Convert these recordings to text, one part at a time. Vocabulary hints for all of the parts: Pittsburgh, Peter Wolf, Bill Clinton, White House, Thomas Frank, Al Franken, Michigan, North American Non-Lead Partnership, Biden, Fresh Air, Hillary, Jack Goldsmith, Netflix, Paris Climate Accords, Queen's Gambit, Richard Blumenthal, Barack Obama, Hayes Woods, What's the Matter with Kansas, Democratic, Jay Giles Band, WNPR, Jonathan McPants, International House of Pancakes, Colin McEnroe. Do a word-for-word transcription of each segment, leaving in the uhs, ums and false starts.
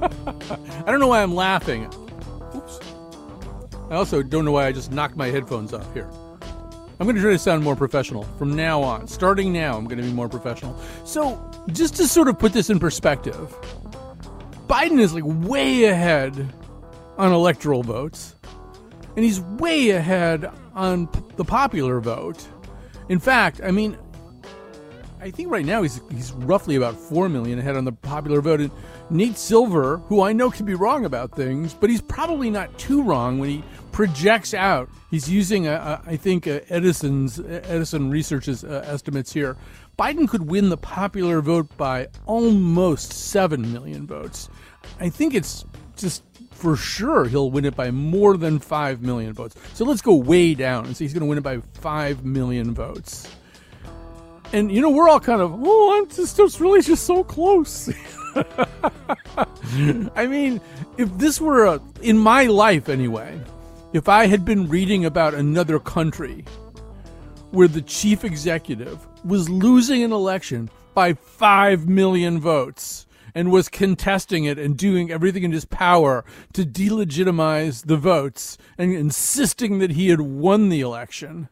I don't know why I'm laughing. Oops. I also don't know why I just knocked my headphones off here. I'm going to try to sound more professional from now on. Starting now, I'm going to be more professional. So just to sort of put this in perspective, Biden is like way ahead on electoral votes, and he's way ahead on p- the popular vote. In fact, I mean, I think right now he's he's roughly about four million ahead on the popular vote. And Nate Silver, who I know can be wrong about things, but he's probably not too wrong when he projects out. He's using, a, a, I think, a Edison's Edison Research's uh, estimates here. Biden could win the popular vote by almost seven million votes. I think it's just for sure he'll win it by more than five million votes. So let's go way down and say he's going to win it by five million votes. And, you know, we're all kind of, oh, I'm just, it's really just so close. I mean, if this were, a, in my life anyway, if I had been reading about another country where the chief executive was losing an election by five million votes and was contesting it and doing everything in his power to delegitimize the votes and insisting that he had won the election,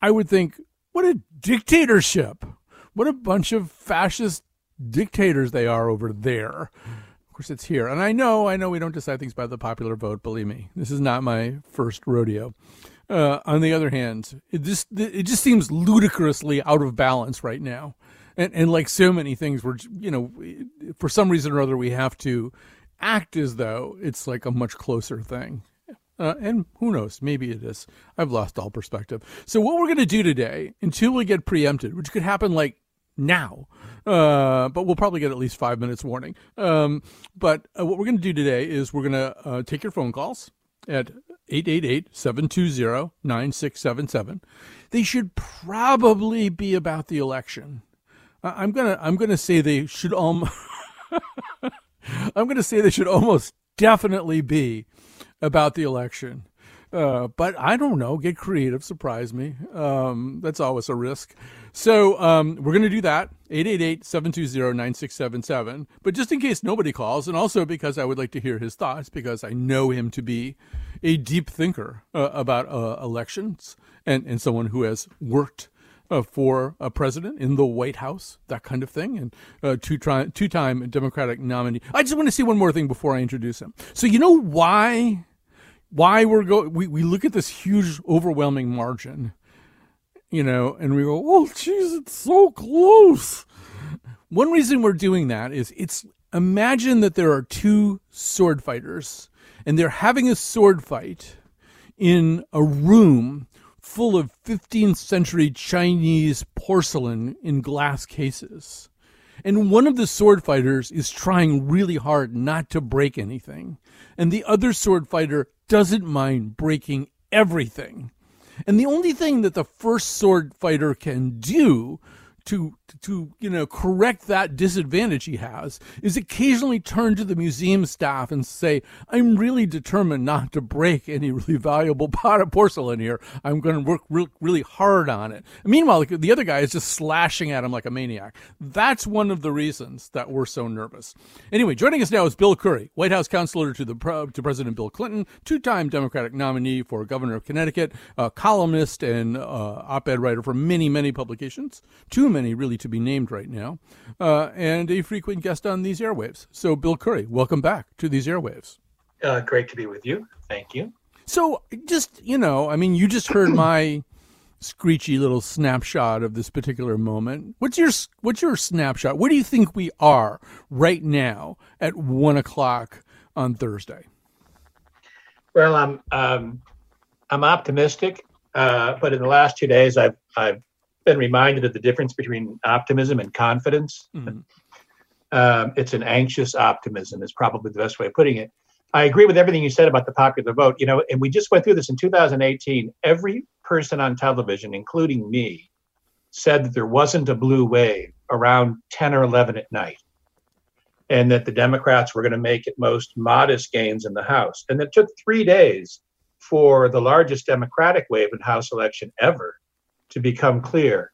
I would think, what a dictatorship. What a bunch of fascist dictators they are over there. Of course, it's here. And I know, I know we don't decide things by the popular vote, believe me. This is not my first rodeo. Uh, on the other hand, it just, it just seems ludicrously out of balance right now. And, and like so many things, we're, you know, for some reason or other, we have to act as though it's like a much closer thing. Uh, and who knows, maybe it is. I've lost all perspective. So what we're going to do today, until we get preempted, which could happen like now, uh, but we'll probably get at least five minutes warning. Um, but uh, what we're going to do today is we're going to uh, take your phone calls at eight eight eight, seven two zero, nine six seven seven. They should probably be about the election. Uh, I'm going to I'm going to say they should almost I'm going to say they should almost definitely be about the election. Uh, but I don't know, get creative, surprise me. Um, that's always a risk. So um, we're going to do that, eight eight eight, seven two zero, nine six seven seven. But just in case nobody calls, and also because I would like to hear his thoughts, because I know him to be a deep thinker uh, about uh, elections and, and someone who has worked Uh, for a president in the White House, that kind of thing, and uh, two tri- two-time Democratic nominee. I just want to say one more thing before I introduce him. So you know why why we're go we, we look at this huge, overwhelming margin, you know, and we go, oh, geez, it's so close. One reason we're doing that is it's imagine that there are two sword fighters, and they're having a sword fight in a room full of fifteenth century Chinese porcelain in glass cases. And one of the sword fighters is trying really hard not to break anything. And the other sword fighter doesn't mind breaking everything. And the only thing that the first sword fighter can do to, to you know, correct that disadvantage he has is occasionally turn to the museum staff and say, I'm really determined not to break any really valuable pot of porcelain here. I'm going to work re- really hard on it. And meanwhile, the other guy is just slashing at him like a maniac. That's one of the reasons that we're so nervous. Anyway, joining us now is Bill Curry, White House counselor to the to President Bill Clinton, two-time Democratic nominee for governor of Connecticut, a columnist and uh, op-ed writer for many, many publications, two many really to be named right now, uh, and a frequent guest on these airwaves. So, Bill Curry, welcome back to these airwaves. Uh, great to be with you. Thank you. So, just, you know, I mean, you just heard my screechy little snapshot of this particular moment. What's your what's your snapshot? Where do you think we are right now at one o'clock on Thursday? Well, I'm um, I'm optimistic, uh, but in the last two days, I've I've been reminded of the difference between optimism and confidence. Mm-hmm. Um, it's an anxious optimism is probably the best way of putting it. I agree with everything you said about the popular vote. You know, and we just went through this in two thousand eighteen. Every person on television, including me, said that there wasn't a blue wave around ten or eleven at night, and that the Democrats were going to make at most modest gains in the House. And it took three days for the largest Democratic wave in House election ever to become clear.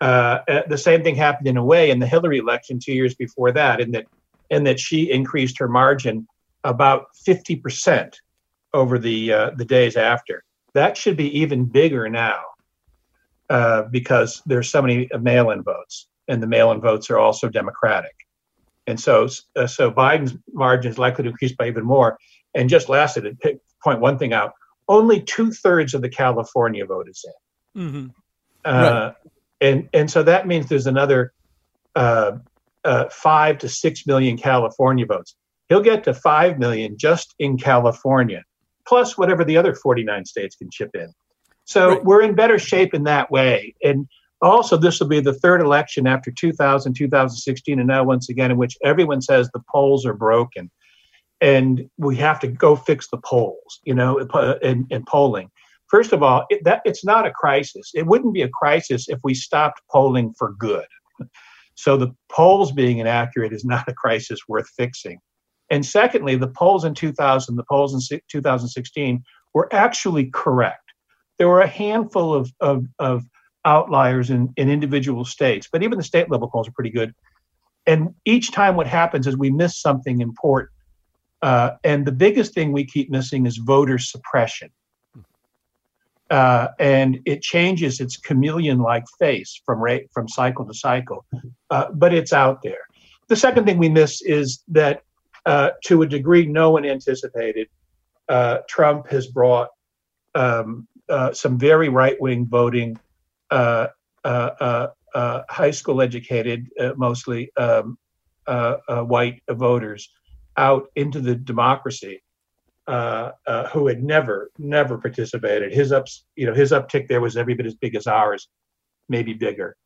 Uh, the same thing happened in a way in the Hillary election two years before that, in that, in that she increased her margin about fifty percent over the uh, the days after. That should be even bigger now uh, because there's so many mail-in votes, and the mail-in votes are also Democratic. And so uh, so Biden's margin is likely to increase by even more. And just lastly, to point one thing out, only two-thirds of the California vote is in. Mm-hmm. Uh, right. And and so that means there's another uh, uh, five to six million California votes. He'll get to five million just in California, plus whatever the other forty-nine states can chip in. So right. We're in better shape in that way. And also, this will be the third election after two thousand, two thousand sixteen, and now once again, in which everyone says the polls are broken and we have to go fix the polls, you know, and, and polling. First of all, it, that, it's not a crisis. It wouldn't be a crisis if we stopped polling for good. So the polls being inaccurate is not a crisis worth fixing. And secondly, the polls in two thousand, the polls in two thousand sixteen were actually correct. There were a handful of, of, of outliers in, in individual states, but even the state level polls are pretty good. And each time what happens is we miss something important. Uh, and the biggest thing we keep missing is voter suppression. Uh, and it changes its chameleon-like face from rate, from cycle to cycle, uh, but it's out there. The second thing we miss is that uh, to a degree no one anticipated, uh, Trump has brought um, uh, some very right-wing voting Uh, uh, uh, uh, high school educated, uh, mostly um, uh, uh, white voters out into the democracy uh, uh, who had never, never participated. His ups, you know, his uptick there was every bit as big as ours, maybe bigger.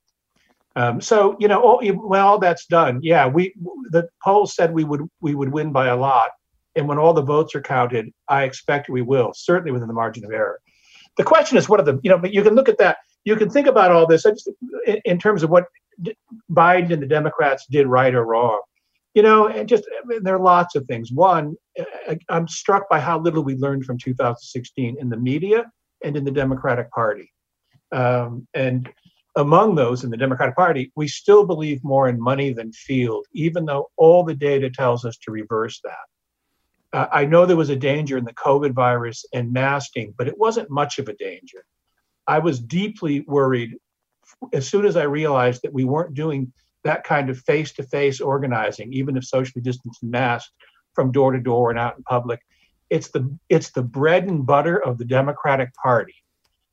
Um, so, you know, all, when all that's done, yeah, we the polls said we would we would win by a lot, and when all the votes are counted, I expect we will, certainly within the margin of error. The question is, what are the, you know, but you can look at that. You can think about all this in terms of what Biden and the Democrats did right or wrong, you know, and just I mean, there are lots of things. One, I'm struck by how little we learned from two thousand sixteen in the media and in the Democratic Party. Um, and among those in the Democratic Party, we still believe more in money than field, even though all the data tells us to reverse that. Uh, I know there was a danger in the COVID virus and masking, but it wasn't much of a danger. I was deeply worried as soon as I realized that we weren't doing that kind of face-to-face organizing, even if socially distanced and masked, from door to door and out in public. It's the it's the bread and butter of the Democratic Party.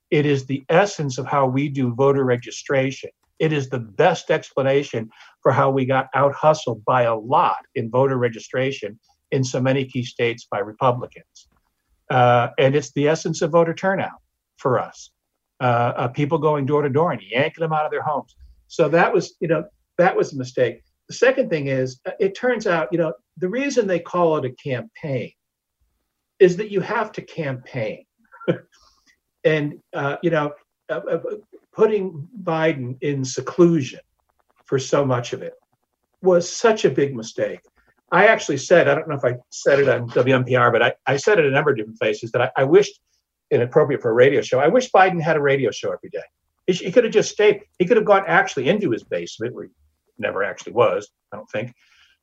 It is the essence of how we do voter registration. It is the best explanation for how we got out-hustled by a lot in voter registration in so many key states by Republicans. Uh, and it's the essence of voter turnout for us. Uh, uh, people going door to door and yanking them out of their homes. So that was, you know, that was a mistake. The second thing is, it turns out, you know, the reason they call it a campaign is that you have to campaign. And, uh, you know, uh, uh, putting Biden in seclusion for so much of it was such a big mistake. I actually said, I don't know if I said it on W N P R, but I, I said it in a number of different places that I, I wished inappropriate for a radio show. I wish Biden had a radio show every day. He, he could have just stayed. He could have gone actually into his basement, where he never actually was, I don't think,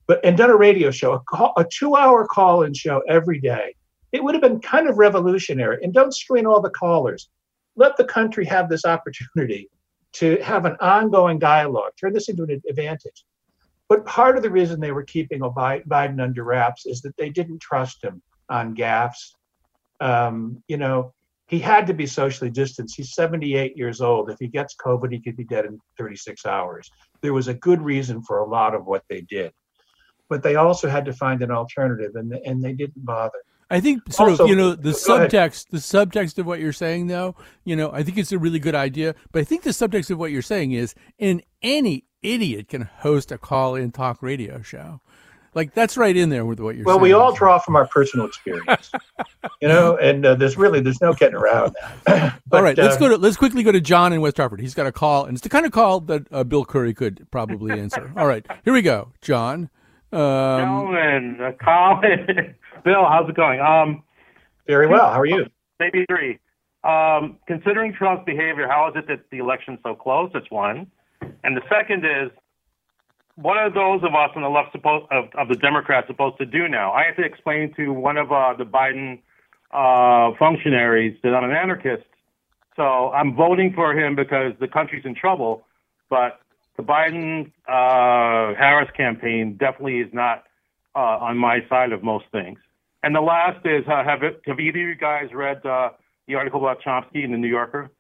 but and done a radio show, a, call, a two-hour call-in show every day. It would have been kind of revolutionary. And don't screen all the callers. Let the country have this opportunity to have an ongoing dialogue. Turn this into an advantage. But part of the reason they were keeping Biden under wraps is that they didn't trust him on gaffes. Um, you know, he had to be socially distanced. He's seventy-eight years old. If he gets COVID, he could be dead in thirty-six hours. There was a good reason for a lot of what they did. But they also had to find an alternative, and and they didn't bother. I think sort also, of, you know, the subtext, the subtext of what you're saying, though, you know, I think it's a really good idea. But I think the subtext of what you're saying is in any idiot can host a call-in talk radio show? Like, that's right in there with what you're well, saying. Well, we all draw from our personal experience, you know, and uh, there's really, there's no getting around that. But, all right, let's uh, go to, let's quickly go to John in West Hartford. He's got a call, and it's the kind of call that uh, Bill Curry could probably answer. All right, here we go, John. Um, Gentlemen, Colin, Bill, how's it going? Um, very well, how are you? Maybe three. Um, considering Trump's behavior, how is it that the election's so close? It's one. And the second is, what are those of us on the left supposed of, of the Democrats supposed to do now? I had to explain to one of uh, the Biden uh, functionaries that I'm an anarchist. So I'm voting for him because the country's in trouble. But the Biden uh, Harris campaign definitely is not uh, on my side of most things. And the last is, uh, have, it, have either of you guys read uh, the article about Chomsky in The New Yorker?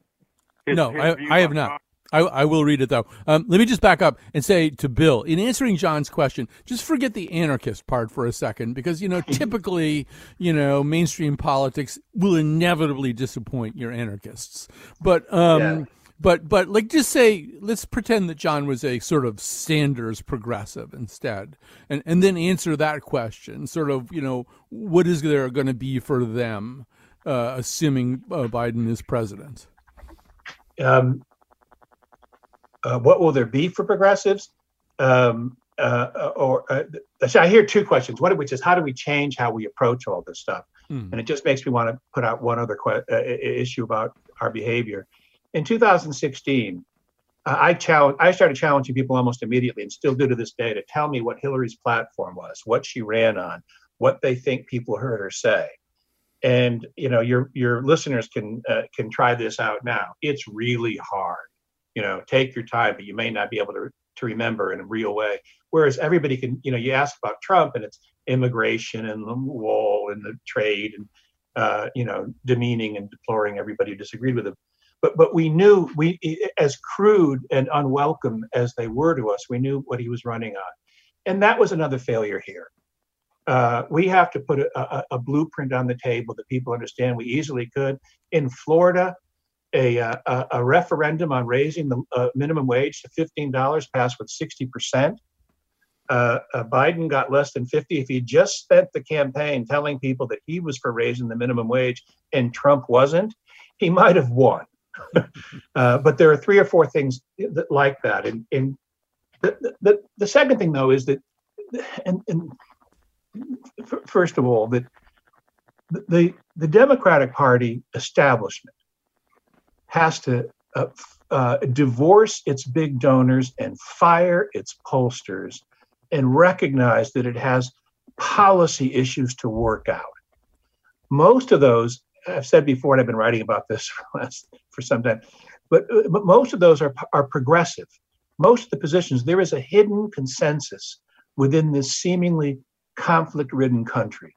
His, no, his I, I have not. Chomsky? I, I will read it, though. Um, let me just back up and say to Bill, in answering John's question, just forget the anarchist part for a second, because, you know, typically, you know, mainstream politics will inevitably disappoint your anarchists. But um, yeah. but but like just say, let's pretend that John was a sort of Sanders progressive instead, and, and then answer that question, sort of, you know, what is there going to be for them, uh, assuming uh, Biden is president? Um. Uh, what will there be for progressives? Um, uh, or uh, so I hear two questions. One of which is, how do we change how we approach all this stuff? Mm. And it just makes me want to put out one other que- uh, issue about our behavior. In two thousand sixteen, uh, I challenge. I started challenging people almost immediately, and still do to this day, to tell me what Hillary's platform was, what she ran on, what they think people heard her say. And you know, your your listeners can uh, can try this out now. It's really hard. You know, take your time, but you may not be able to to remember in a real way. Whereas everybody can, you know, you ask about Trump and it's immigration and the wall and the trade and, uh, you know, demeaning and deploring everybody who disagreed with him. But but we knew, we as crude and unwelcome as they were to us, we knew what he was running on. And that was another failure here. Uh, we have to put a, a, a blueprint on the table that people understand. We easily could. In Florida, A, a a referendum on raising the uh, minimum wage to fifteen dollars passed with sixty percent. Uh, uh, Biden got less than fifty. If he just spent the campaign telling people that he was for raising the minimum wage and Trump wasn't, he might have won. uh, but there are three or four things that, like that. And, and the, the the second thing, though, is that, and, and f- first of all, that the the Democratic Party establishment has to uh, uh, divorce its big donors and fire its pollsters and recognize that it has policy issues to work out. Most of those, I've said before, and I've been writing about this for, last, for some time, but, but most of those are, are progressive. Most of the positions, there is a hidden consensus within this seemingly conflict-ridden country.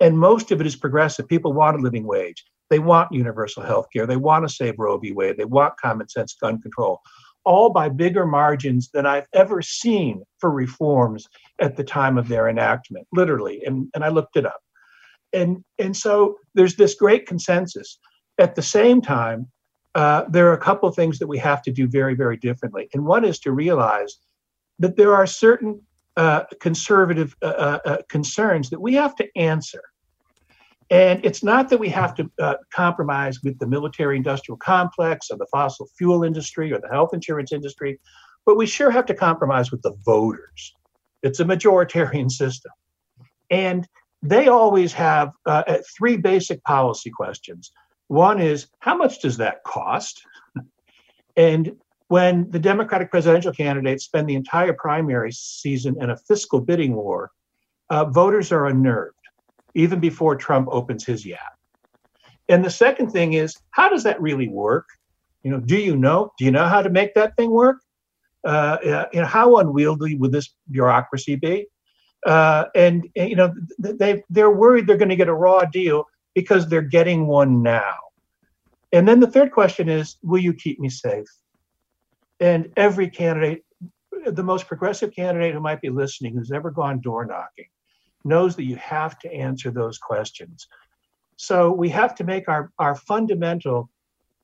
And most of it is progressive. People want a living wage. They want universal health care. They want to save Roe v. Wade. They want common sense gun control, all by bigger margins than I've ever seen for reforms at the time of their enactment, literally. And, and I looked it up. And, and so there's this great consensus. At the same time, uh, there are a couple of things that we have to do very, very differently. And one is to realize that there are certain uh, conservative uh, uh, concerns that we have to answer. And it's not that we have to uh, compromise with the military-industrial complex or the fossil fuel industry or the health insurance industry, but we sure have to compromise with the voters. It's a majoritarian system. And they always have uh, three basic policy questions. One is, how much does that cost? And when the Democratic presidential candidates spend the entire primary season in a fiscal bidding war, uh, voters are unnerved, even before Trump opens his yap. And the second thing is, how does that really work? You know, do you know? Do you know how to make that thing work? Uh, uh, you know, how unwieldy would this bureaucracy be? Uh, and, and, you know, they they're worried they're going to get a raw deal because they're getting one now. And then the third question is, will you keep me safe? And every candidate, the most progressive candidate who might be listening, who's ever gone door knocking, knows that you have to answer those questions. So we have to make our, our fundamental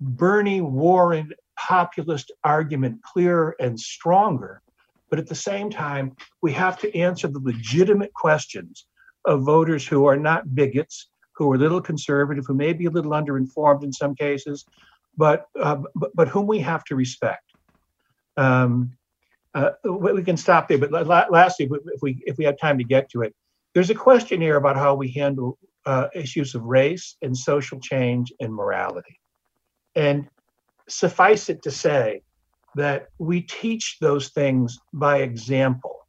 Bernie Warren populist argument clearer and stronger. But at the same time, we have to answer the legitimate questions of voters who are not bigots, who are a little conservative, who may be a little underinformed in some cases, but uh, but, but whom we have to respect. Um, uh, we can stop there, but la- lastly, if we if we have time to get to it, there's a question here about how we handle uh, issues of race and social change and morality. And suffice it to say that we teach those things by example,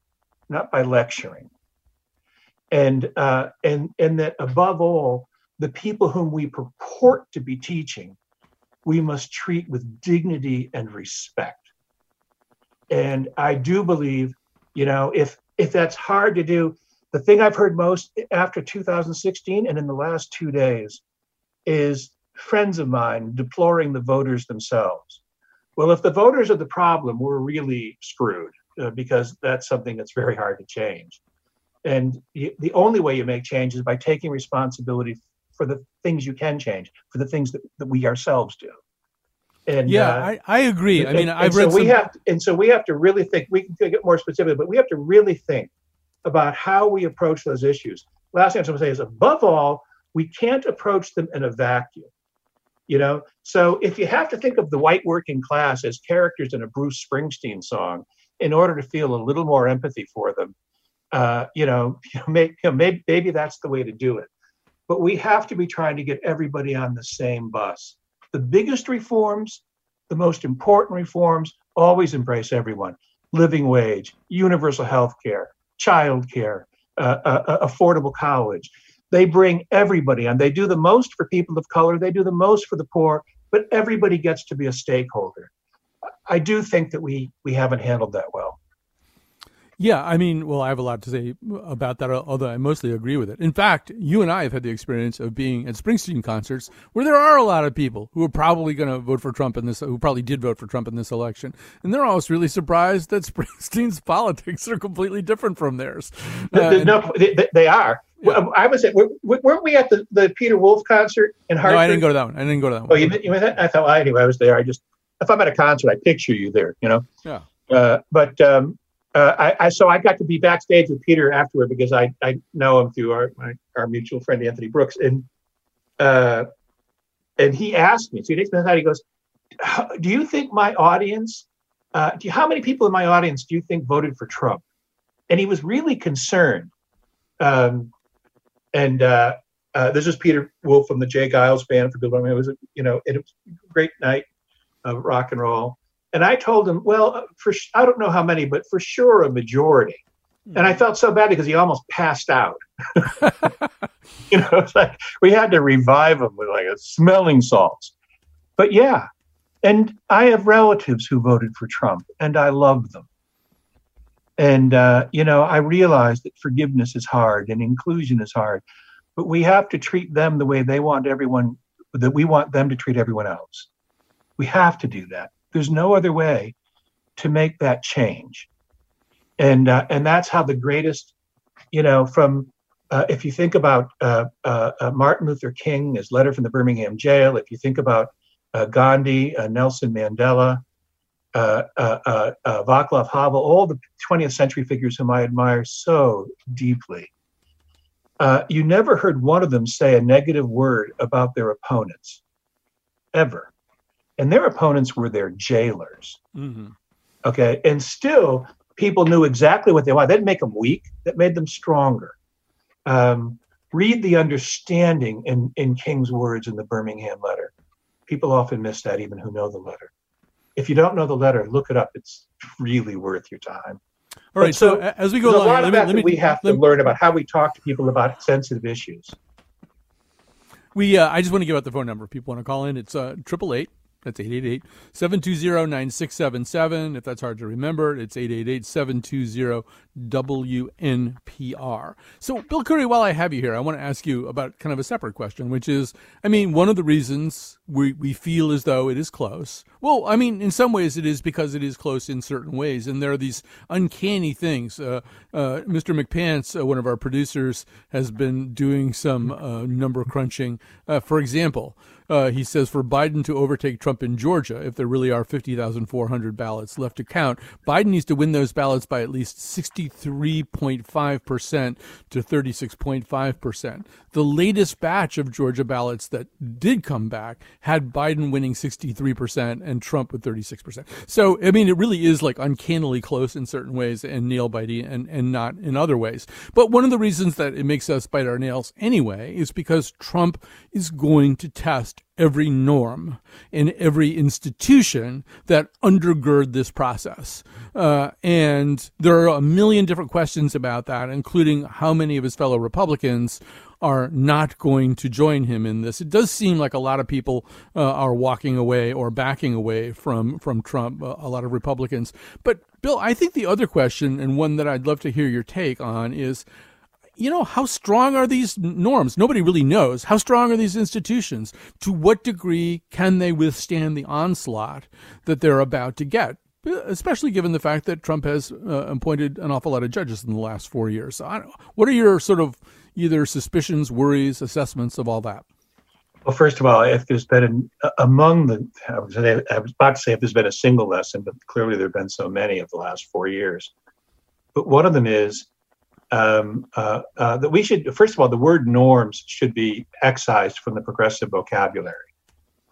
not by lecturing. And uh, and and that above all, the people whom we purport to be teaching, we must treat with dignity and respect. And I do believe, you know, if if that's hard to do, the thing I've heard most after two thousand sixteen and in the last two days is friends of mine deploring the voters themselves. Well, if the voters are the problem, we're really screwed uh, because that's something that's very hard to change. And the only way you make change is by taking responsibility for the things you can change, for the things that, that we ourselves do. And yeah, uh, I, I agree. And, I mean, I've read so some... we have to, and so we have to really think, we can get more specific, but we have to really think about how we approach those issues. Last thing I'm going to say is, above all, we can't approach them in a vacuum. You know, so if you have to think of the white working class as characters in a Bruce Springsteen song in order to feel a little more empathy for them, Uh, you know, maybe, maybe that's the way to do it. But we have to be trying to get everybody on the same bus. The biggest reforms, the most important reforms, always embrace everyone. Living wage, universal health care, child care, uh, uh, affordable college. They bring everybody on. They do the most for people of color. They do the most for the poor. But everybody gets to be a stakeholder. I do think that we we haven't handled that well. Yeah, I mean, well, I have a lot to say about that, although I mostly agree with it. In fact, you and I have had the experience of being at Springsteen concerts where there are a lot of people who are probably going to vote for Trump in this, who probably did vote for Trump in this election. And they're almost really surprised that Springsteen's politics are completely different from theirs. Uh, no, they, they are. Yeah. I was at, weren't we at the, the Peter Wolf concert in Hartford? No, I didn't go to that one. I didn't go to that one. Oh, you meant, you meant that? I thought, well, anyway, I was there. I just, if I'm at a concert, I picture you there, you know? Yeah. Uh, but, um, Uh, I, I, so I got to be backstage with Peter afterward because I, I know him through our my, our mutual friend, Anthony Brooks. And uh, and he asked me, so he takes me aside, he goes, do you think my audience, uh, do you, how many people in my audience do you think voted for Trump? And he was really concerned. Um, and uh, uh, this was Peter Wolf from the Jay Giles Band for Bill Barr. It was, a, you know, it was a great night of rock and roll. And I told him, well, for sh- I don't know how many, but for sure a majority. And I felt so bad because he almost passed out. You know, it's like we had to revive him with like a smelling salts. But yeah, and I have relatives who voted for Trump, and I love them. And, uh, you know, I realize that forgiveness is hard and inclusion is hard, but we have to treat them the way they want everyone, that we want them to treat everyone else. We have to do that. There's no other way to make that change. And uh, and that's how the greatest, you know, from uh, if you think about uh, uh, uh, Martin Luther King, his letter from the Birmingham jail, if you think about uh, Gandhi, uh, Nelson Mandela, uh, uh, uh, uh, Václav Havel, all the twentieth century figures whom I admire so deeply, uh, you never heard one of them say a negative word about their opponents, ever. And their opponents were their jailers. Mm-hmm. Okay. And still people knew exactly what they wanted. That didn't make them weak. That made them stronger. Um, read the understanding in, in King's words in the Birmingham letter. People often miss that, even who know the letter. If you don't know the letter, look it up. It's really worth your time. All right. So, so as we go along, a lot let of me, that let me, we have let to me. learn about how we talk to people about sensitive issues. We, uh, I just want to give out the phone number. If people want to call in, it's triple eight. That's eight eight eight, seven two zero, nine six seven seven. If that's hard to remember, it's eight eight eight, seven two zero, W N P R. So, Bill Curry, while I have you here, I want to ask you about kind of a separate question, which is, I mean, one of the reasons we, we feel as though it is close. Well, I mean, in some ways it is because it is close in certain ways. And there are these uncanny things. Uh, uh, Mister McPants, uh, one of our producers, has been doing some uh, number crunching, uh, for example. Uh, he says for Biden to overtake Trump in Georgia, if there really are fifty thousand four hundred ballots left to count, Biden needs to win those ballots by at least sixty-three point five percent to thirty-six point five percent. The latest batch of Georgia ballots that did come back had Biden winning sixty-three percent and Trump with thirty-six percent. So, I mean, it really is like uncannily close in certain ways and nail-biting and, and not in other ways. But one of the reasons that it makes us bite our nails anyway is because Trump is going to test every norm and every institution that undergird this process. Uh, and there are a million different questions about that, including how many of his fellow Republicans are not going to join him in this. It does seem like a lot of people uh, are walking away or backing away from, from Trump, uh, a lot of Republicans. But, Bill, I think the other question, and one that I'd love to hear your take on, is, you know, how strong are these norms? Nobody really knows. How strong are these institutions? To what degree can they withstand the onslaught that they're about to get, especially given the fact that Trump has uh, appointed an awful lot of judges in the last four years? So I don't, what are your sort of either suspicions, worries, assessments of all that? Well, first of all, if there's been an, uh, among the, I was, I was about to say if there's been a single lesson, but clearly there have been so many of the last four years. But one of them is, Um, uh, uh, that we should, first of all, the word norms should be excised from the progressive vocabulary.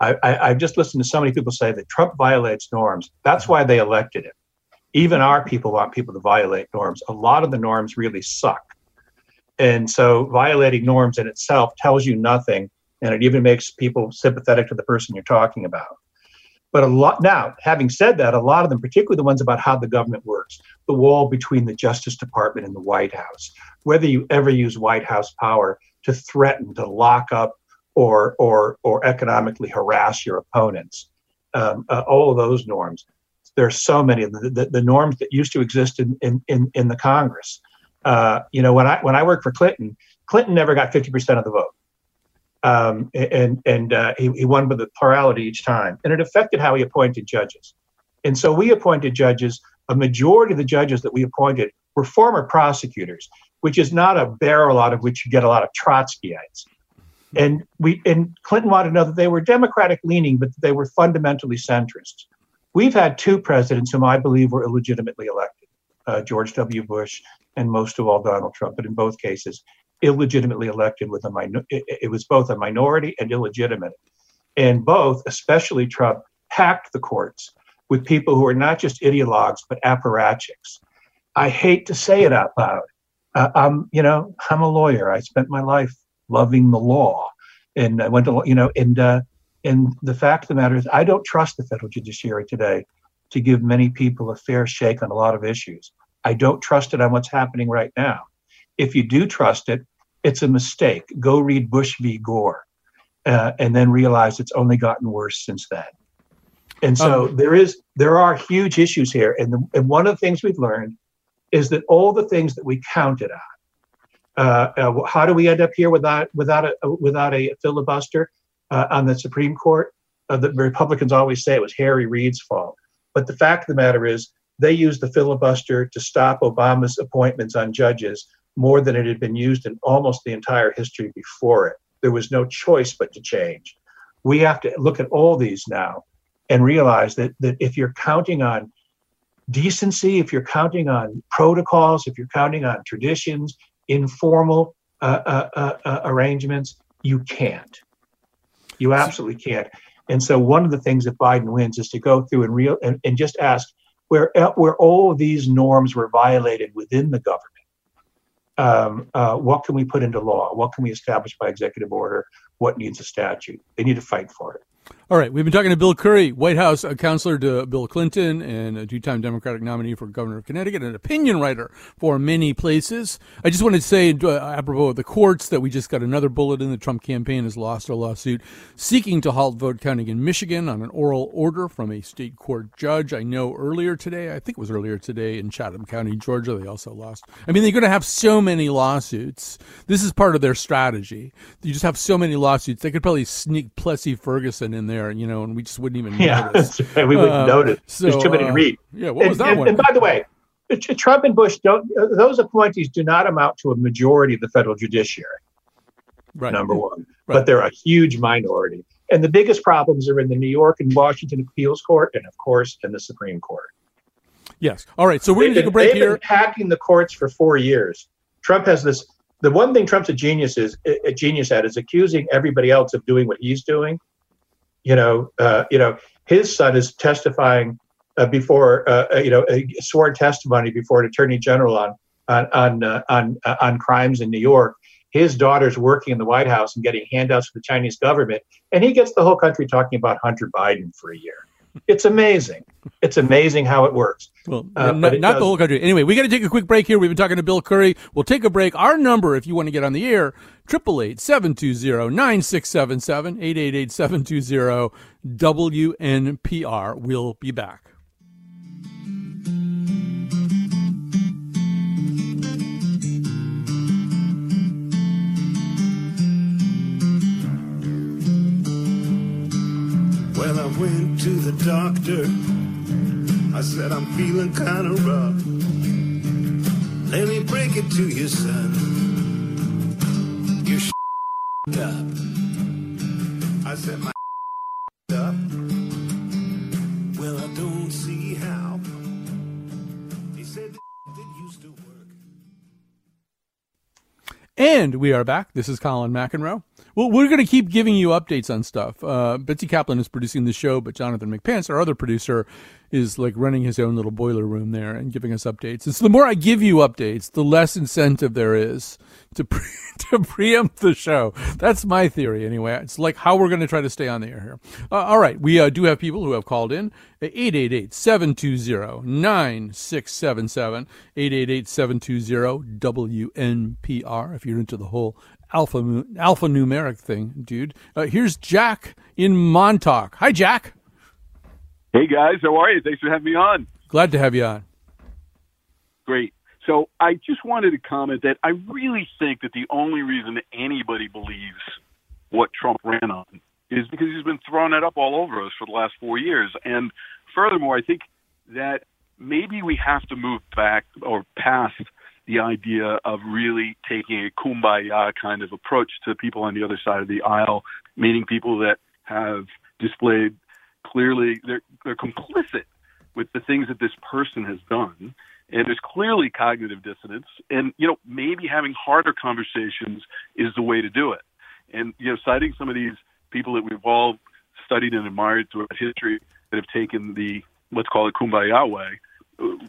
I, I, I've just listened to so many people say that Trump violates norms. That's why they elected him. Even our people want people to violate norms. A lot of the norms really suck. And so violating norms in itself tells you nothing, and it even makes people sympathetic to the person you're talking about. But a lot now, having said that, a lot of them, particularly the ones about how the government works, the wall between the Justice Department and the White House, whether you ever use White House power to threaten to lock up or or or economically harass your opponents, um, uh, all of those norms. There are so many of the, the, the norms that used to exist in in in, in the Congress. Uh, you know, when I when I worked for Clinton, Clinton never got fifty percent of the vote. Um, and and uh, he, he won with a plurality each time. And it affected how he appointed judges. And so we appointed judges. A majority of the judges that we appointed were former prosecutors, which is not a barrel out of which you get a lot of Trotskyites. And we and Clinton wanted to know that they were Democratic leaning, but they were fundamentally centrist. We've had two presidents whom I believe were illegitimately elected, uh, George W. Bush and most of all Donald Trump, but in both cases, illegitimately elected with a minor, it, it was both a minority and illegitimate. And both, especially Trump, packed the courts with people who are not just ideologues, but apparatchiks. I hate to say it out loud. Uh, I'm, you know, I'm a lawyer. I spent my life loving the law. And I went to, you know, and, uh, and the fact of the matter is I don't trust the federal judiciary today to give many people a fair shake on a lot of issues. I don't trust it on what's happening right now. If you do trust it, it's a mistake. Go read Bush v. Gore uh, and then realize it's only gotten worse since then. And so um, there is, there are huge issues here. And, the, and one of the things we've learned is that all the things that we counted on, uh, uh, how do we end up here without without a, without a filibuster uh, on the Supreme Court? Uh, the Republicans always say it was Harry Reid's fault. But the fact of the matter is they used the filibuster to stop Obama's appointments on judges more than it had been used in almost the entire history before it. There was no choice but to change. We have to look at all these now and realize that, that if you're counting on decency, if you're counting on protocols, if you're counting on traditions, informal uh, uh, uh, uh, arrangements, you can't. You absolutely can't. And so one of the things that Biden wins is to go through and real and, and just ask where, where all of these norms were violated within the government. Um, uh, what can we put into law? What can we establish by executive order? What needs a statute? They need to fight for it. All right. We've been talking to Bill Curry, White House counselor to Bill Clinton and a two-time Democratic nominee for governor of Connecticut, an opinion writer for many places. I just wanted to say, uh, apropos of the courts, that we just got another bulletin. The Trump campaign has lost a lawsuit seeking to halt vote counting in Michigan on an oral order from a state court judge. I know earlier today, I think it was earlier today in Chatham County, Georgia, they also lost. I mean, they're going to have so many lawsuits. This is part of their strategy. You just have so many lawsuits. They could probably sneak Plessy Ferguson in there, you know, and we just wouldn't even yeah, notice. That's right. We wouldn't uh, notice. So, There's too many to read. Uh, yeah, what and, was that and, one? And by the way, Trump and Bush, don't; those appointees do not amount to a majority of the federal judiciary, right. number one. Right. But they're a huge minority. And the biggest problems are in the New York and Washington appeals court and, of course, in the Supreme Court. Yes. All right. So we're going to take a break here. They've been hacking the courts for four years. Trump has this. The one thing Trump's a genius is a genius at is accusing everybody else of doing what he's doing. You know, uh, you know, his son is testifying uh, before, uh, you know, a sworn testimony before an attorney general on on on uh, on, uh, on crimes in New York. His daughter's working in the White House and getting handouts from the Chinese government. And he gets the whole country talking about Hunter Biden for a year. It's amazing. It's amazing how it works. Well, uh, not, not the whole country. Anyway, we got to take a quick break here. We've been talking to Bill Curry. We'll take a break. Our number, if you want to get on the air, eight eight eight, seven two zero, nine six seven seven, eight eight eight, seven two zero, W N P R. We'll be back. Well, I went to the doctor. I said, I'm feeling kind of rough. Let me break it to you, son. You shit up. I said, my shit up. Well, I don't see how. He said, the that used to work. And we are back. This is Colin McEnroe. Well, we're going to keep giving you updates on stuff. Uh, Betsy Kaplan is producing the show, but Jonathan McPants, our other producer, is like running his own little boiler room there and giving us updates. And so the more I give you updates, the less incentive there is to pre- to preempt the show. That's my theory anyway. It's like how we're going to try to stay on the air here. Uh, all right. We uh, do have people who have called in. eight eight eight, seven two zero, nine six seven seven, eight eight eight, seven two zero, W N P R if you're into the whole Alpha alphanumeric thing, dude. Uh, here's Jack in Montauk. Hi, Jack. Hey, guys. How are you? Thanks for having me on. Glad to have you on. Great. So I just wanted to comment that I really think that the only reason that anybody believes what Trump ran on is because he's been throwing it up all over us for the last four years. And furthermore, I think that maybe we have to move back or past the idea of really taking a kumbaya kind of approach to people on the other side of the aisle, meaning people that have displayed clearly they're, they're complicit with the things that this person has done. And there's clearly cognitive dissonance. And, you know, maybe having harder conversations is the way to do it. And, you know, citing some of these people that we've all studied and admired throughout history that have taken the, let's call it kumbaya way,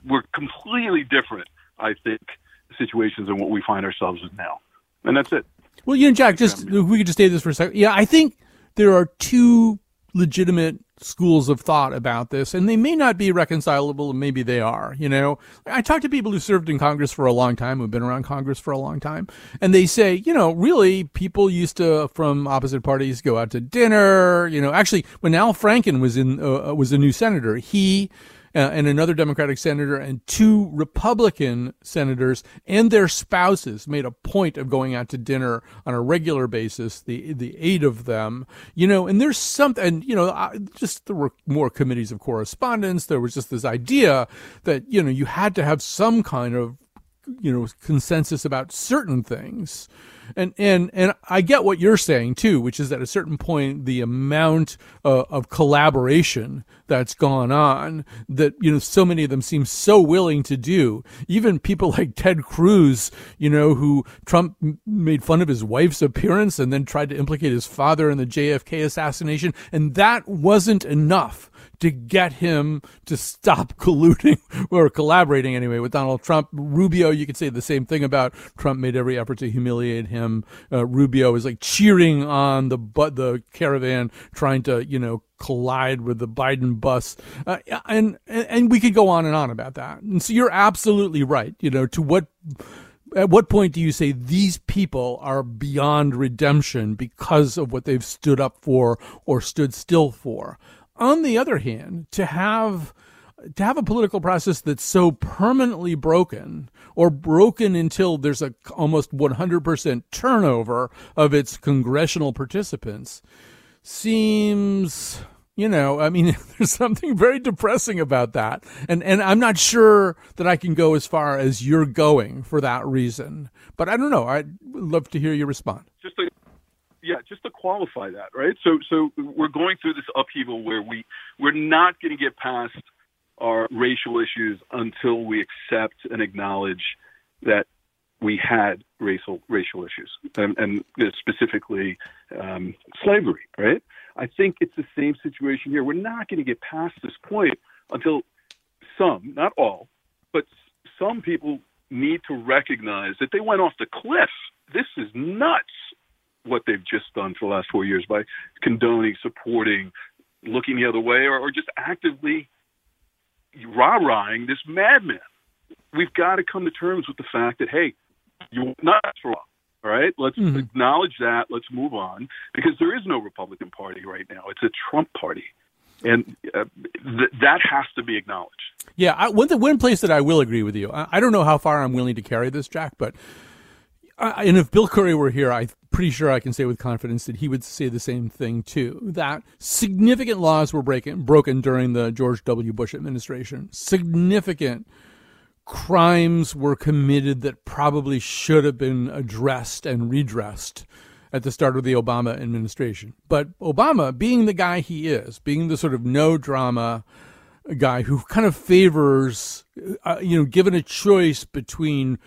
were completely different, I think, situations and what we find ourselves in now. And that's it. Well, you know, Jack, just if we could just stay this for a second. Yeah, I think there are two legitimate schools of thought about this, and they may not be reconcilable, and maybe they are. You know, I talk to people who served in Congress for a long time, who've been around Congress for a long time, and they say, you know, really, people used to, from opposite parties, go out to dinner. You know, actually, when Al Franken was in uh, was a new senator, he Uh, and another Democratic senator and two Republican senators and their spouses made a point of going out to dinner on a regular basis, the the eight of them, you know, and there's something, and, you know, I, just there were more committees of correspondence. There was just this idea that, you know, you had to have some kind of, you know, consensus about certain things. And, and, and I get what you're saying too, which is that at a certain point, the amount uh, of collaboration that's gone on that, you know, so many of them seem so willing to do, even people like Ted Cruz, you know, who Trump made fun of his wife's appearance and then tried to implicate his father in the J F K assassination. And that wasn't enough to get him to stop colluding or collaborating anyway with Donald Trump. Rubio, you could say the same thing about. Trump made every effort to humiliate him. Uh, Rubio is like cheering on the but the caravan trying to, you know, collide with the Biden bus. Uh, and, and we could go on and on about that. And so you're absolutely right. You know, to what, at what point do you say these people are beyond redemption because of what they've stood up for or stood still for? On the other hand, to have to have a political process that's so permanently broken or broken until there's a almost one hundred percent turnover of its congressional participants seems, you know, I mean, there's something very depressing about that. And and I'm not sure that I can go as far as you're going for that reason. But I don't know. I'd love to hear you respond. Just a, yeah, just a qualify that, right? So, so we're going through this upheaval where we we're not going to get past our racial issues until we accept and acknowledge that we had racial racial issues, and, and specifically um, slavery, right? I think it's the same situation here. We're not going to get past this point until some, not all, but some people need to recognize that they went off the cliff. This is nuts, what they've just done for the last four years by condoning, supporting, looking the other way, or, or just actively rah-rahing this madman. We've got to come to terms with the fact that, hey, you were nuts for a while. All right, let's mm-hmm. acknowledge that. Let's move on, because there is no Republican Party right now. It's a Trump party. And uh, th- that has to be acknowledged. Yeah, I, one, th- one place that I will agree with you, I, I don't know how far I'm willing to carry this, Jack, but I, and if Bill Curry were here, I'm pretty sure I can say with confidence that he would say the same thing, too, that significant laws were breaking, broken during the George W. Bush administration. Significant crimes were committed that probably should have been addressed and redressed at the start of the Obama administration. But Obama, being the guy he is, being the sort of no-drama guy who kind of favors, uh, you know, given a choice between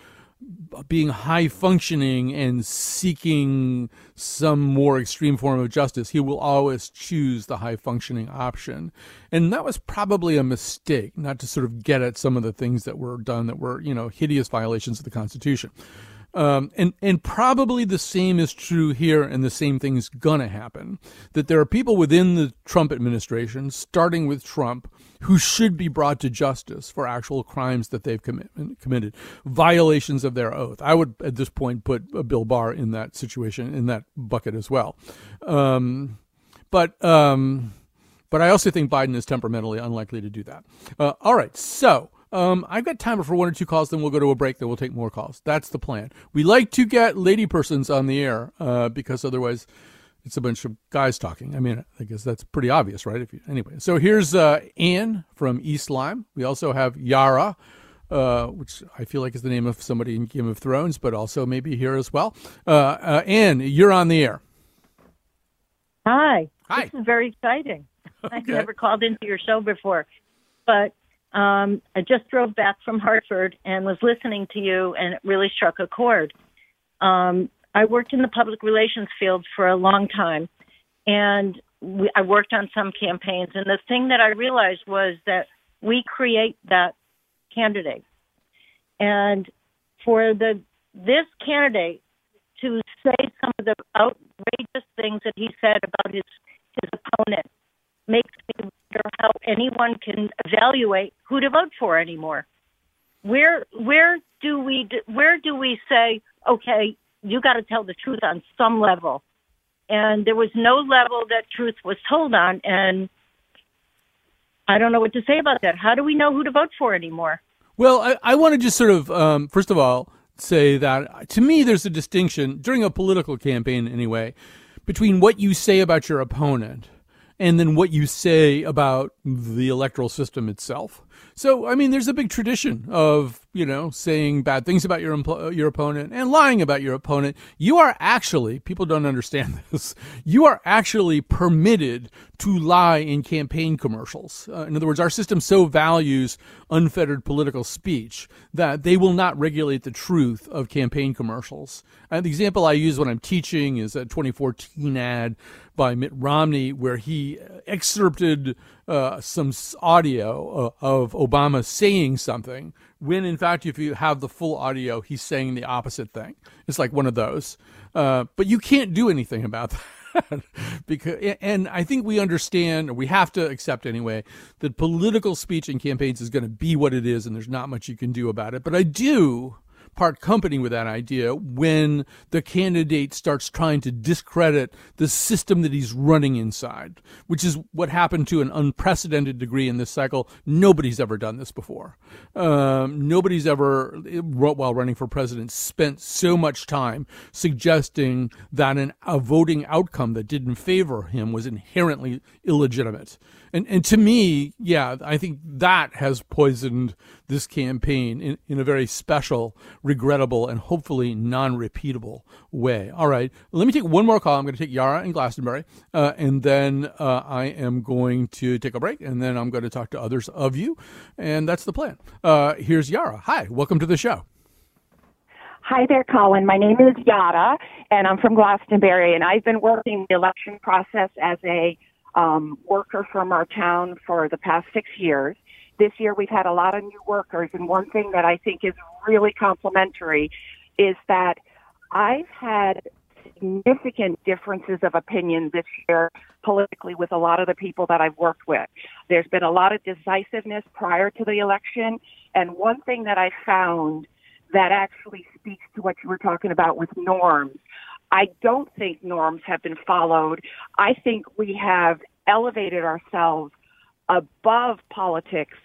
being high-functioning and seeking some more extreme form of justice, he will always choose the high-functioning option. And that was probably a mistake, not to sort of get at some of the things that were done that were, you know, hideous violations of the Constitution. Um, and, and probably the same is true here, and the same thing's going to happen, that there are people within the Trump administration, starting with Trump, who should be brought to justice for actual crimes that they've commit, committed, violations of their oath. I would, at this point, put Bill Barr in that situation, in that bucket as well. Um, but um, but I also think Biden is temperamentally unlikely to do that. Uh, all right, so... Um, I've got time for one or two calls, then we'll go to a break, then we'll take more calls. That's the plan. We like to get lady persons on the air uh, because otherwise it's a bunch of guys talking. I mean, I guess that's pretty obvious, right? If you, anyway, so here's uh, Ann from East Lyme. We also have Yara, uh, which I feel like is the name of somebody in Game of Thrones, but also maybe here as well. Uh, uh, Ann, you're on the air. Hi. Hi. This is very exciting. Okay. I've never called into your show before, but... Um, I just drove back from Hartford and was listening to you, and it really struck a chord. Um, I worked in the public relations field for a long time, and we, I worked on some campaigns. And the thing that I realized was that we create that candidate. And for the this candidate to say some of the outrageous things that he said about his, his opponent makes me wonder how anyone can evaluate who to vote for anymore. Where where do we where do we say, okay, you got to tell the truth on some level? And there was no level that truth was told on, and I don't know what to say about that. How do we know who to vote for anymore? Well, I, I want to just sort of, um, first of all, say that to me there's a distinction, during a political campaign anyway, between what you say about your opponent and then what you say about the electoral system itself. So, I mean, there's a big tradition of, you know, saying bad things about your impo- your opponent and lying about your opponent. You are actually, people don't understand this, you are actually permitted to lie in campaign commercials. Uh, in other words, our system so values unfettered political speech that they will not regulate the truth of campaign commercials. And the example I use when I'm teaching is a twenty fourteen ad by Mitt Romney, where he excerpted uh, some audio uh, of Obama saying something, when in fact, if you have the full audio, he's saying the opposite thing. It's like one of those. Uh, but you can't do anything about that. because, and I think we understand, or we have to accept anyway, that political speech in campaigns is going to be what it is, and there's not much you can do about it. But I do part company with that idea when the candidate starts trying to discredit the system that he's running inside, which is what happened to an unprecedented degree in this cycle. Nobody's ever done this before. Um, nobody's ever, while running for president, spent so much time suggesting that an, a voting outcome that didn't favor him was inherently illegitimate. And and to me, yeah, I think that has poisoned this campaign in, in a very special, regrettable, and hopefully non-repeatable way. All right, let me take one more call. I'm going to take Yara and Glastonbury, uh, and then uh, I am going to take a break, and then I'm going to talk to others of you, and that's the plan. Uh, here's Yara. Hi, welcome to the show. Hi there, Colin. My name is Yara, and I'm from Glastonbury, and I've been working the election process as a um, worker from our town for the past six years. This year, we've had a lot of new workers, and one thing that I think is really complimentary is that I've had significant differences of opinion this year politically with a lot of the people that I've worked with. There's been a lot of decisiveness prior to the election, and one thing that I found that actually speaks to what you were talking about with norms. I don't think norms have been followed. I think we have elevated ourselves above politics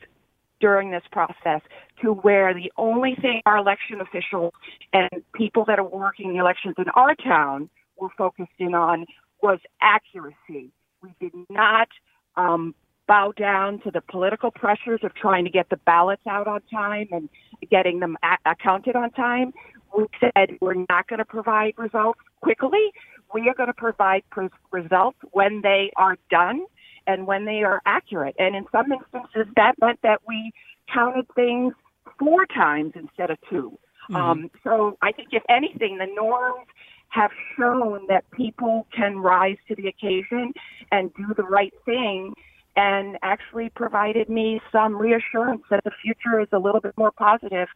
during this process to where the only thing our election officials and people that are working the elections in our town were focused in on was accuracy. We did not um, bow down to the political pressures of trying to get the ballots out on time and getting them a- counted on time. We said we're not going to provide results quickly. We are going to provide pres- results when they are done and when they are accurate. And in some instances, that meant that we counted things four times instead of two. Mm-hmm. Um, so I think, if anything, the norms have shown that people can rise to the occasion and do the right thing, and actually provided me some reassurance that the future is a little bit more positive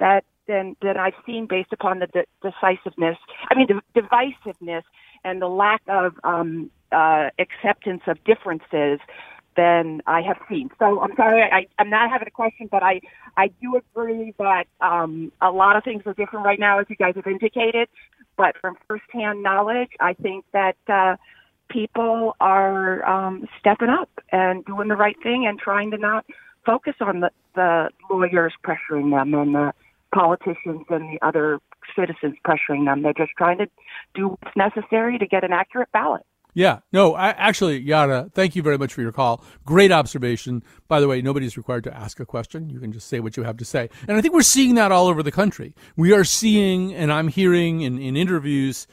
that than, than I've seen based upon the de- decisiveness, I mean, the divisiveness and the lack of um, uh, acceptance of differences than I have seen. So I'm sorry, I, I'm not having a question, but I, I do agree that um, a lot of things are different right now, as you guys have indicated. But from firsthand knowledge, I think that uh, people are um, stepping up and doing the right thing and trying to not focus on the, the lawyers pressuring them and the politicians and the other citizens pressuring them. They're just trying to do what's necessary to get an accurate ballot. Yeah. No, I, actually, Yara, thank you very much for your call. Great observation. By the way, nobody's required to ask a question. You can just say what you have to say. And I think we're seeing that all over the country. We are seeing, and I'm hearing in, in interviews,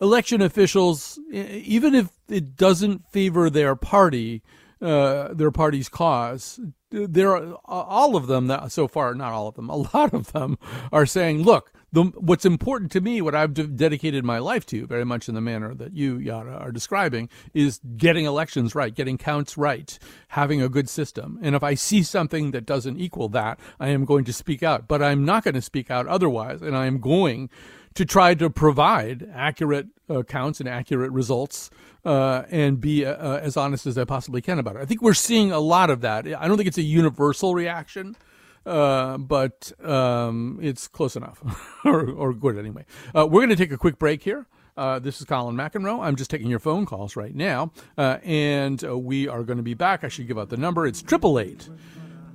election officials, even if it doesn't favor their party, uh, their party's cause, there are all of them that so far, not all of them, a lot of them are saying, look, the, what's important to me, what I've de- dedicated my life to, very much in the manner that you, Yara, are describing, is getting elections right, getting counts right, having a good system. And if I see something that doesn't equal that, I am going to speak out. But I'm not going to speak out otherwise, and I am going to try to provide accurate uh, counts and accurate results uh, and be uh, as honest as I possibly can about it. I think we're seeing a lot of that. I don't think it's a universal reaction, uh, but um, it's close enough, or, or good anyway. Uh, we're going to take a quick break here. Uh, this is Colin McEnroe. I'm just taking your phone calls right now, uh, and uh, we are going to be back. I should give out the number. It's eight eight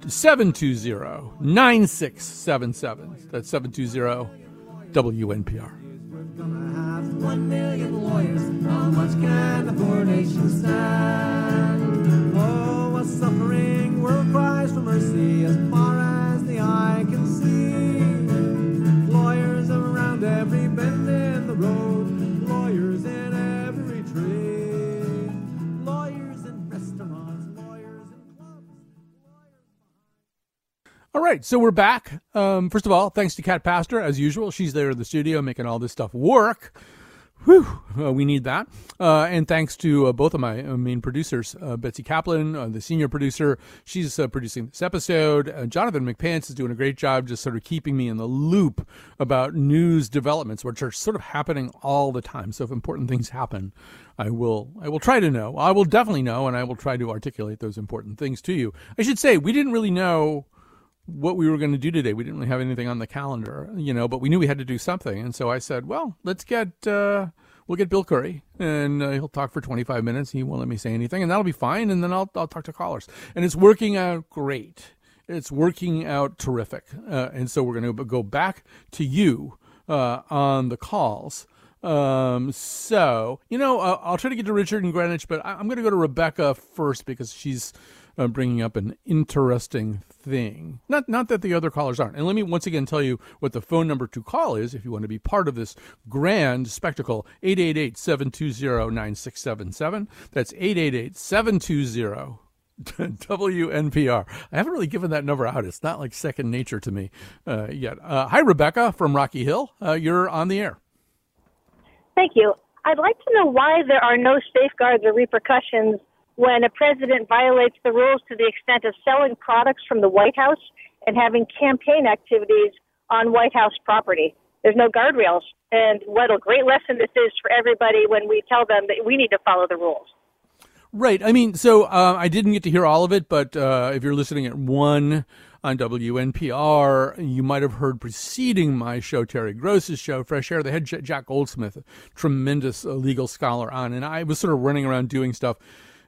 eight, seven two zero, nine six seven seven. That's seven two zero, nine six seven seven. W N P R. We're gonna have one million lawyers. How much can the poor nation stand? Oh, a suffering world cries for mercy as far as the eye can see. Lawyers around every bend in the road, lawyers in every tree, lawyers in restaurants, lawyers in clubs, lawyers. All right, so we're back. Um, first of all, thanks to Kat Pastor, as usual. She's there in the studio making all this stuff work. Whew, uh, we need that. Uh, and thanks to uh, both of my uh, main producers, uh, Betsy Kaplan, uh, the senior producer. She's uh, producing this episode. Uh, Jonathan McPants is doing a great job just sort of keeping me in the loop about news developments, which are sort of happening all the time. So if important things happen, I will I will try to know. I will definitely know, and I will try to articulate those important things to you. I should say, we didn't really know what we were going to do today. We didn't really have anything on the calendar, you know, but we knew we had to do something. And so I said, well, let's get, uh, we'll get Bill Curry, and uh, he'll talk for twenty-five minutes. He won't let me say anything, and that'll be fine. And then I'll, I'll talk to callers, and it's working out great. It's working out terrific. Uh, and so we're going to go back to you, uh, on the calls. Um, so, you know, uh, I'll try to get to Richard and Greenwich, but I- I'm going to go to Rebecca first because she's uh, bringing up an interesting thing. Not not that the other callers aren't. And let me once again tell you what the phone number to call is if you want to be part of this grand spectacle, eight eight eight, seven two zero, nine six seven seven. That's eight eight eight, seven two zero, nine six seven seven. W N P R. I haven't really given that number out. It's not like second nature to me uh, yet. Uh, hi, Rebecca from Rocky Hill. Uh, you're on the air. Thank you. I'd like to know why there are no safeguards or repercussions when a president violates the rules to the extent of selling products from the White House and having campaign activities on White House property. There's no guardrails. And what a great lesson this is for everybody when we tell them that we need to follow the rules. Right. I mean, so uh, I didn't get to hear all of it, but uh, if you're listening at one on W N P R, you might have heard preceding my show, Terry Gross's show, Fresh Air, they had J- Jack Goldsmith, a tremendous uh, legal scholar, on, and I was sort of running around doing stuff.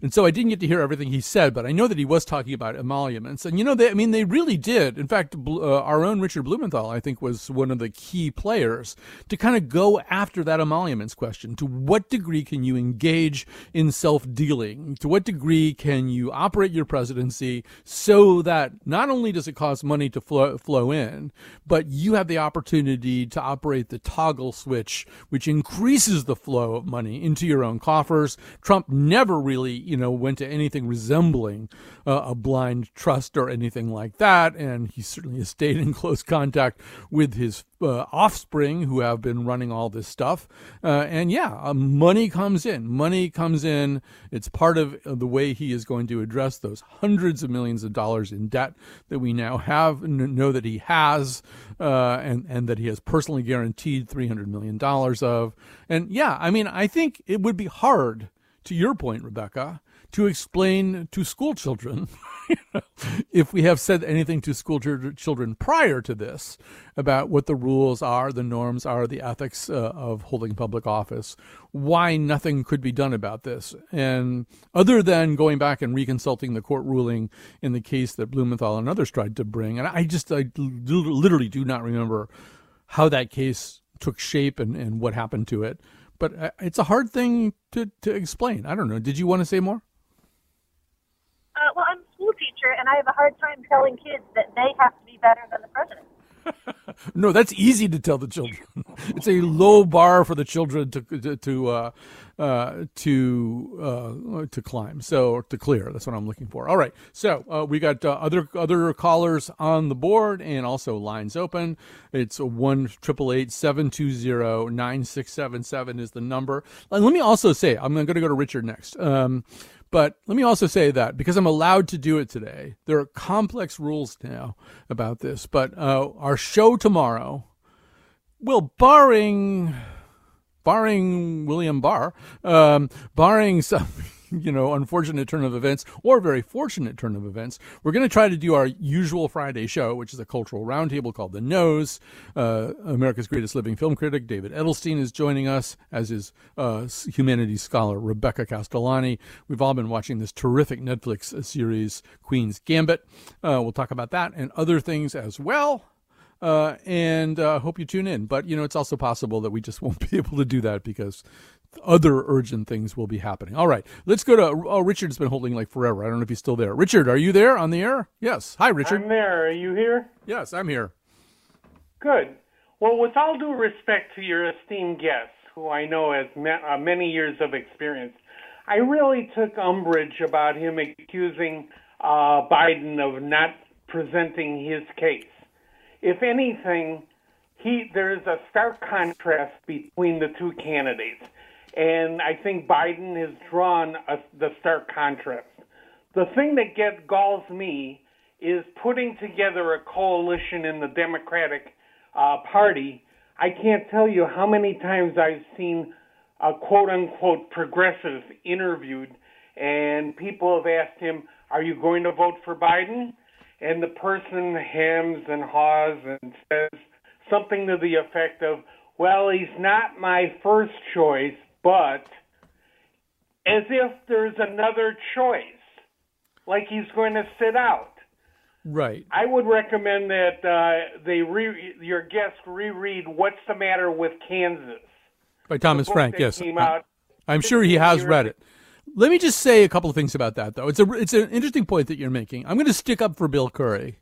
And so I didn't get to hear everything he said, but I know that he was talking about emoluments. And, you know, they, I mean, they really did. In fact, uh, our own Richard Blumenthal, I think, was one of the key players to kind of go after that emoluments question. To what degree can you engage in self-dealing? To what degree can you operate your presidency so that not only does it cause money to flow, flow in, but you have the opportunity to operate the toggle switch, which increases the flow of money into your own coffers? Trump never really, you know, went to anything resembling uh, a blind trust or anything like that. And he certainly has stayed in close contact with his uh, offspring who have been running all this stuff. Uh, and yeah, uh, money comes in. Money comes in. It's part of the way he is going to address those hundreds of millions of dollars in debt that we now have, n- know that he has, uh, and, and that he has personally guaranteed three hundred million dollars of. And yeah, I mean, I think it would be hard, to your point, Rebecca, to explain to school children, you know, if we have said anything to school ch- children prior to this about what the rules are, the norms are, the ethics uh, of holding public office, why nothing could be done about this. And other than going back and reconsulting the court ruling in the case that Blumenthal and others tried to bring, and I just I literally do not remember how that case took shape and, and what happened to it. But it's a hard thing to, to explain. I don't know. Did you want to say more? Uh, well, I'm a school teacher, and I have a hard time telling kids that they have to be better than the president. No, that's easy to tell the children. It's a low bar for the children to to to uh, uh, to, uh, to climb. So to clear, that's what I'm looking for. All right. So uh, we got uh, other other callers on the board and also lines open. It's one triple eight seven two zero nine six seven seven is the number. And let me also say, I'm going to go to Richard next. Um, But let me also say that, because I'm allowed to do it today, there are complex rules now about this. But uh, our show tomorrow, well, barring, barring William Barr, um, barring some, you know, unfortunate turn of events or very fortunate turn of events, we're going to try to do our usual Friday show, which is a cultural roundtable called The Nose. Uh, America's greatest living film critic, David Edelstein, is joining us, as is uh, humanities scholar Rebecca Castellani. We've all been watching this terrific Netflix series, Queen's Gambit. Uh, we'll talk about that and other things as well. Uh, and I uh, hope you tune in. But, you know, it's also possible that we just won't be able to do that because other urgent things will be happening. All right, let's go to, oh, Richard's been holding like forever. I don't know if he's still there. Richard, are you there on the air? Yes. Hi, Richard. I'm there. Are you here? Yes, I'm here. Good. Well, with all due respect to your esteemed guest, who I know has many years of experience, I really took umbrage about him accusing uh, Biden of not presenting his case. If anything, he there is a stark contrast between the two candidates. And I think Biden has drawn a, the stark contrast. The thing that gets galls me is putting together a coalition in the Democratic uh, Party. I can't tell you how many times I've seen a quote-unquote progressive interviewed, and people have asked him, are you going to vote for Biden? And the person hems and haws and says something to the effect of, well, he's not my first choice, but as if there's another choice, like he's going to sit out. Right. I would recommend that uh, they re- your guests reread What's the Matter with Kansas, By Thomas Frank, yes. I, I'm sure he has read it. Let me just say a couple of things about that, though. It's a it's an interesting point that you're making. I'm going to stick up for Bill Curry.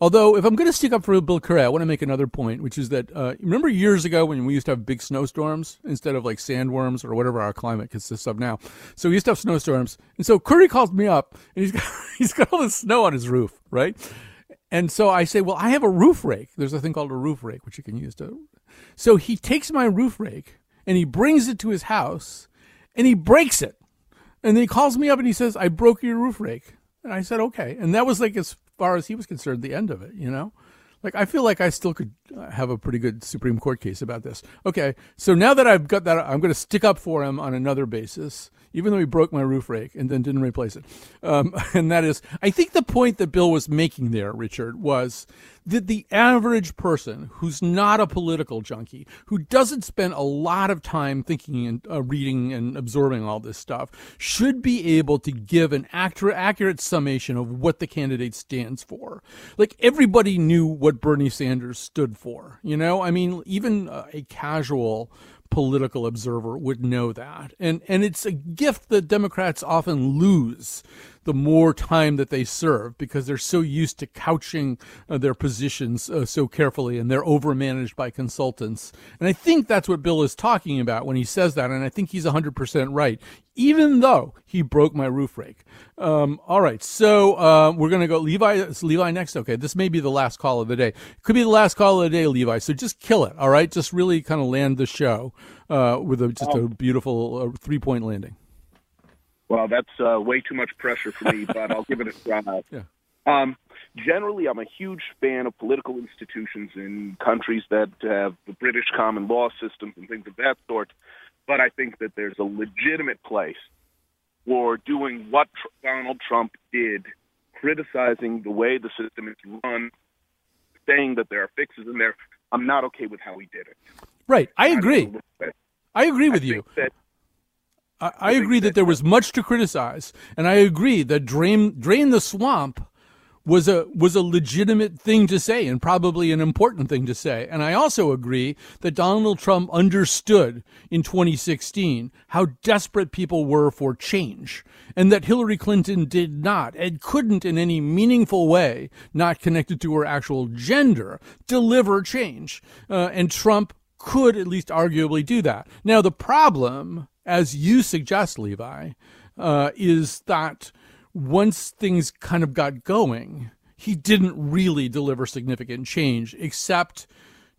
Although, if I'm going to stick up for Bill Curry, I want to make another point, which is that, uh, remember years ago when we used to have big snowstorms instead of like sandworms or whatever our climate consists of now? So we used to have snowstorms. And so Curry calls me up, and he's got, he's got all this snow on his roof, right? And so I say, well, I have a roof rake. There's a thing called a roof rake, which you can use to. So he takes my roof rake, and he brings it to his house, and he breaks it. And then he calls me up and he says, I broke your roof rake. And I said, okay. And that was like, as far as he was concerned, the end of it, you know? Like, I feel like I still could have a pretty good Supreme Court case about this. Okay, so now that I've got that, I'm going to stick up for him on another basis, even though he broke my roof rake and then didn't replace it. Um, and that is, I think the point that Bill was making there, Richard, was that the average person who's not a political junkie, who doesn't spend a lot of time thinking and uh, reading and absorbing all this stuff, should be able to give an accurate, accurate summation of what the candidate stands for. Like, everybody knew what Bernie Sanders stood for, you know? I mean, even uh, a casual political observer would know that. And and it's a gift that Democrats often lose the more time that they serve, because they're so used to couching uh, their positions uh, so carefully, and they're overmanaged by consultants. And I think that's what Bill is talking about when he says that, and I think he's one hundred percent right, even though he broke my roof rake. Um, all right, so uh, we're going to go Levi. It's Levi next. Okay, this may be the last call of the day. Could be the last call of the day, Levi, so just kill it, all right? Just really kind of land the show. Uh, with a, just a beautiful uh, three-point landing. Well, that's uh, way too much pressure for me, but I'll give it a try. Yeah. Um, generally, I'm a huge fan of political institutions in countries that have the British common law systems and things of that sort, but I think that there's a legitimate place for doing what Tr- Donald Trump did, criticizing the way the system is run, saying that there are fixes in there. I'm not okay with how he did it. Right. I agree. I agree with you. I, I agree that there was much to criticize. And I agree that drain, drain the swamp was a was a legitimate thing to say, and probably an important thing to say. And I also agree that Donald Trump understood in twenty sixteen how desperate people were for change, and that Hillary Clinton did not and couldn't in any meaningful way, not connected to her actual gender, deliver change. Uh, and Trump could at least arguably do that. Now, the problem, as you suggest, Levi, uh, is that once things kind of got going, he didn't really deliver significant change, except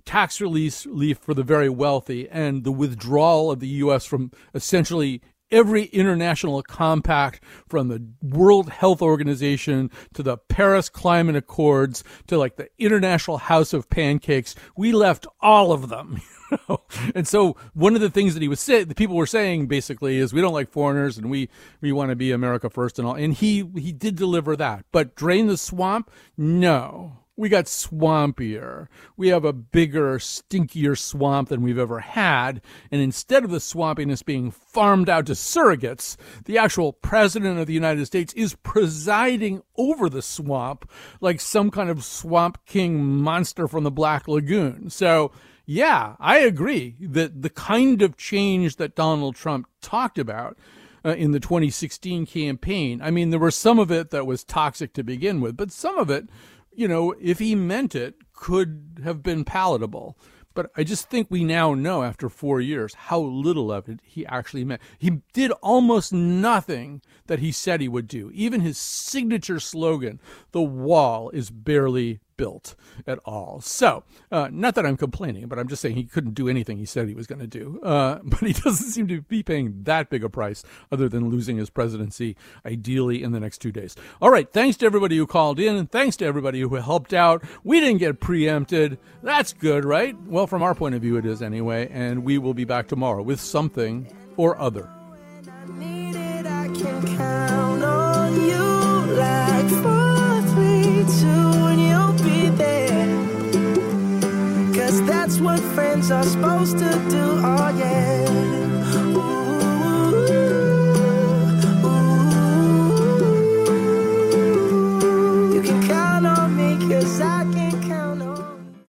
tax relief for the very wealthy and the withdrawal of the U S from essentially every international compact, from the World Health Organization to the Paris Climate Accords to like the International House of Pancakes. We left all of them. You know? And so one of the things that he was saying, the people were saying basically, is we don't like foreigners, and we, we want to be America first and all. And he, he did deliver that, but drain the swamp? No. We got swampier. We have a bigger, stinkier swamp than we've ever had. And instead of the swampiness being farmed out to surrogates, the actual president of the United States is presiding over the swamp like some kind of swamp king monster from the Black Lagoon. So, yeah, I agree that the kind of change that Donald Trump talked about Uh, in the twenty sixteen campaign, I mean, there was some of it that was toxic to begin with, but some of it, you know, if he meant it, could have been palatable. But I just think we now know, after four years, how little of it he actually meant. He did almost nothing that he said he would do. Even his signature slogan, the wall is barely built at all. So, uh, not that I'm complaining, but I'm just saying he couldn't do anything he said he was going to do. Uh, but he doesn't seem to be paying that big a price, other than losing his presidency, ideally in the next two days. All right. Thanks to everybody who called in, and thanks to everybody who helped out. We didn't get preempted. That's good, right? Well, from our point of view, it is anyway. And we will be back tomorrow with something or other. When I need it, I can count on you like four, three, two. That's what friends are supposed to do, oh yeah.